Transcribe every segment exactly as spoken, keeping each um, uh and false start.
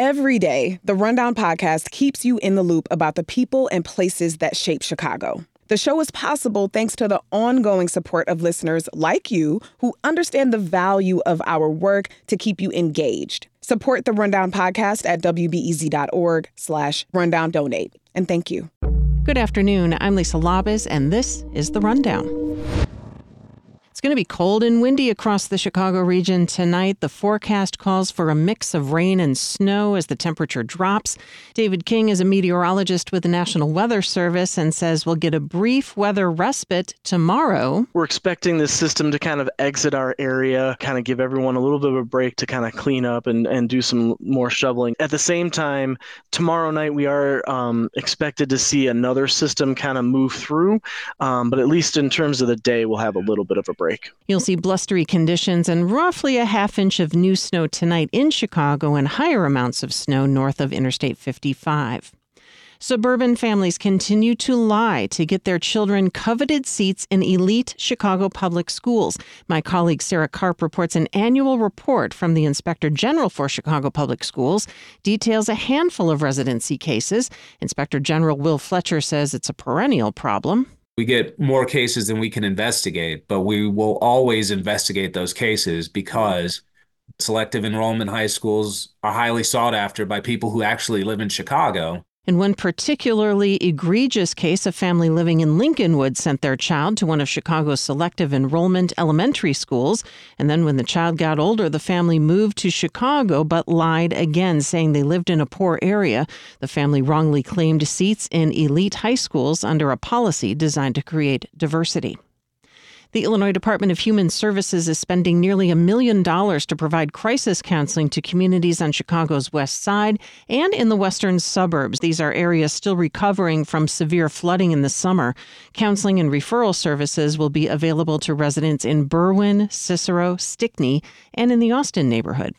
Every day, the Rundown podcast keeps you in the loop about the people and places that shape Chicago. The show is possible thanks to the ongoing support of listeners like you who understand the value of our work to keep you engaged. Support the Rundown podcast at w b e z dot org slash rundown donate. And thank you. Good afternoon. I'm Lisa Labas, and this is The Rundown. It's going to be cold and windy across the Chicago region tonight. The forecast calls for a mix of rain and snow as the temperature drops. David King is a meteorologist with the National Weather Service and says we'll get a brief weather respite tomorrow. We're expecting this system to kind of exit our area, kind of give everyone a little bit of a break to kind of clean up and, and do some more shoveling. At the same time, tomorrow night we are um, expected to see another system kind of move through, um, but at least in terms of the day, we'll have a little bit of a break. You'll see blustery conditions and roughly a half inch of new snow tonight in Chicago and higher amounts of snow north of Interstate fifty-five. Suburban families continue to lie to get their children coveted seats in elite Chicago public schools. My colleague Sarah Karp reports an annual report from the Inspector General for Chicago Public Schools details a handful of residency cases. Inspector General Will Fletcher says it's a perennial problem. We get more cases than we can investigate, but we will always investigate those cases because selective enrollment high schools are highly sought after by people who actually live in Chicago. In one particularly egregious case, a family living in Lincolnwood sent their child to one of Chicago's selective enrollment elementary schools. And then when the child got older, the family moved to Chicago, but lied again, saying they lived in a poor area. The family wrongly claimed seats in elite high schools under a policy designed to create diversity. The Illinois Department of Human Services is spending nearly a million dollars to provide crisis counseling to communities on Chicago's west side and in the western suburbs. These are areas still recovering from severe flooding in the summer. Counseling and referral services will be available to residents in Berwyn, Cicero, Stickney, and in the Austin neighborhood.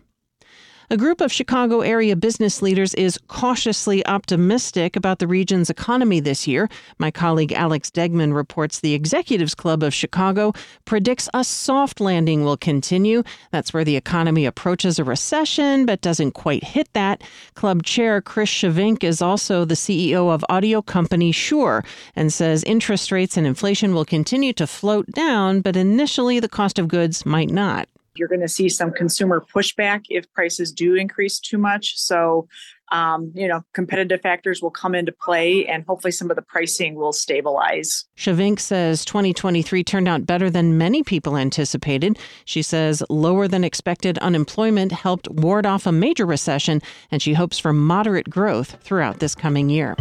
A group of Chicago area business leaders is cautiously optimistic about the region's economy this year. My colleague Alex Degman reports the Executives Club of Chicago predicts a soft landing will continue. That's where the economy approaches a recession but doesn't quite hit that. Club Chair Chris Schavink is also the C E O of audio company Shure and says interest rates and inflation will continue to float down, but initially the cost of goods might not. You're going to see some consumer pushback if prices do increase too much. So, um, you know, competitive factors will come into play and hopefully some of the pricing will stabilize. Schavink says twenty twenty-three turned out better than many people anticipated. She says lower than expected unemployment helped ward off a major recession, and she hopes for moderate growth throughout this coming year.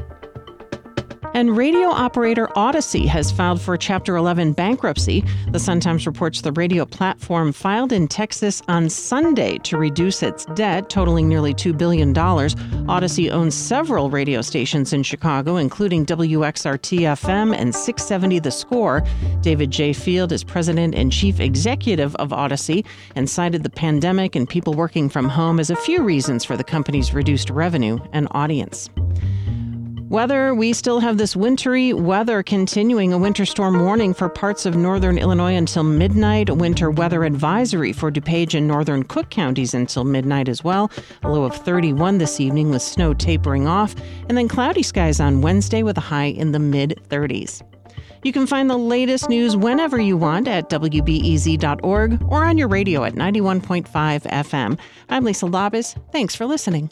And radio operator Odyssey has filed for Chapter eleven bankruptcy. The Sun-Times reports the radio platform filed in Texas on Sunday to reduce its debt, totaling nearly two billion dollars. Odyssey owns several radio stations in Chicago, including W X R T F M and six seventy The Score. David J. Field is president and chief executive of Odyssey and cited the pandemic and people working from home as a few reasons for the company's reduced revenue and audience. Weather, we still have this wintry weather continuing. A winter storm warning for parts of northern Illinois until midnight. A winter weather advisory for DuPage and northern Cook counties until midnight as well. A low of thirty-one this evening with snow tapering off. And then cloudy skies on Wednesday with a high in the mid-thirties. You can find the latest news whenever you want at w b e z dot org or on your radio at ninety-one point five F M. I'm Lisa Labas. Thanks for listening.